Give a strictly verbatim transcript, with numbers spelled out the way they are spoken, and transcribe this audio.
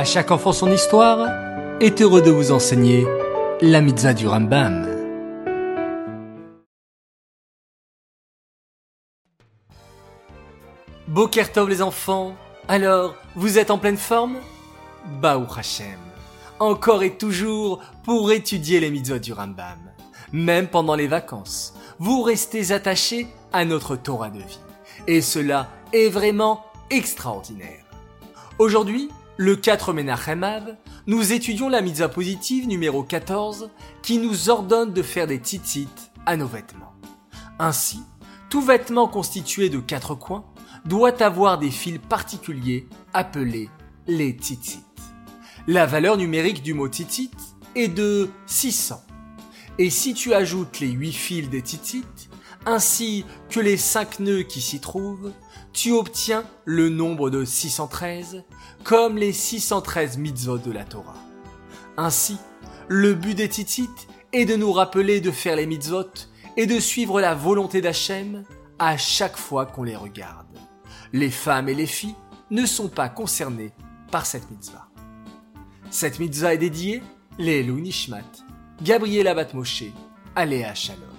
À chaque enfant son histoire est heureux de vous enseigner la mitzvah du Rambam. Boker Tov les enfants, alors vous êtes en pleine forme? Baou Hashem, encore et toujours pour étudier les mitzvot du Rambam. Même pendant les vacances, vous restez attachés à notre Torah de vie. Et cela est vraiment extraordinaire. Aujourd'hui, le quatre Menachem Av, nous étudions la mitzvah positive numéro quatorze qui nous ordonne de faire des tsitsit à nos vêtements. Ainsi, tout vêtement constitué de quatre coins doit avoir des fils particuliers appelés les titite. La valeur numérique du mot titite est de six cents. Et si tu ajoutes les huit fils des titites, ainsi que les cinq nœuds qui s'y trouvent, tu obtiens le nombre de six cent treize, comme les six cent treize mitzvot de la Torah. Ainsi, le but des titites est de nous rappeler de faire les mitzvot et de suivre la volonté d'Hachem à chaque fois qu'on les regarde. Les femmes et les filles ne sont pas concernées par cette mitzvah. Cette mitzvah est dédiée lelouï nichmat, Gabriel Ben Moshe, Alav Hashalom.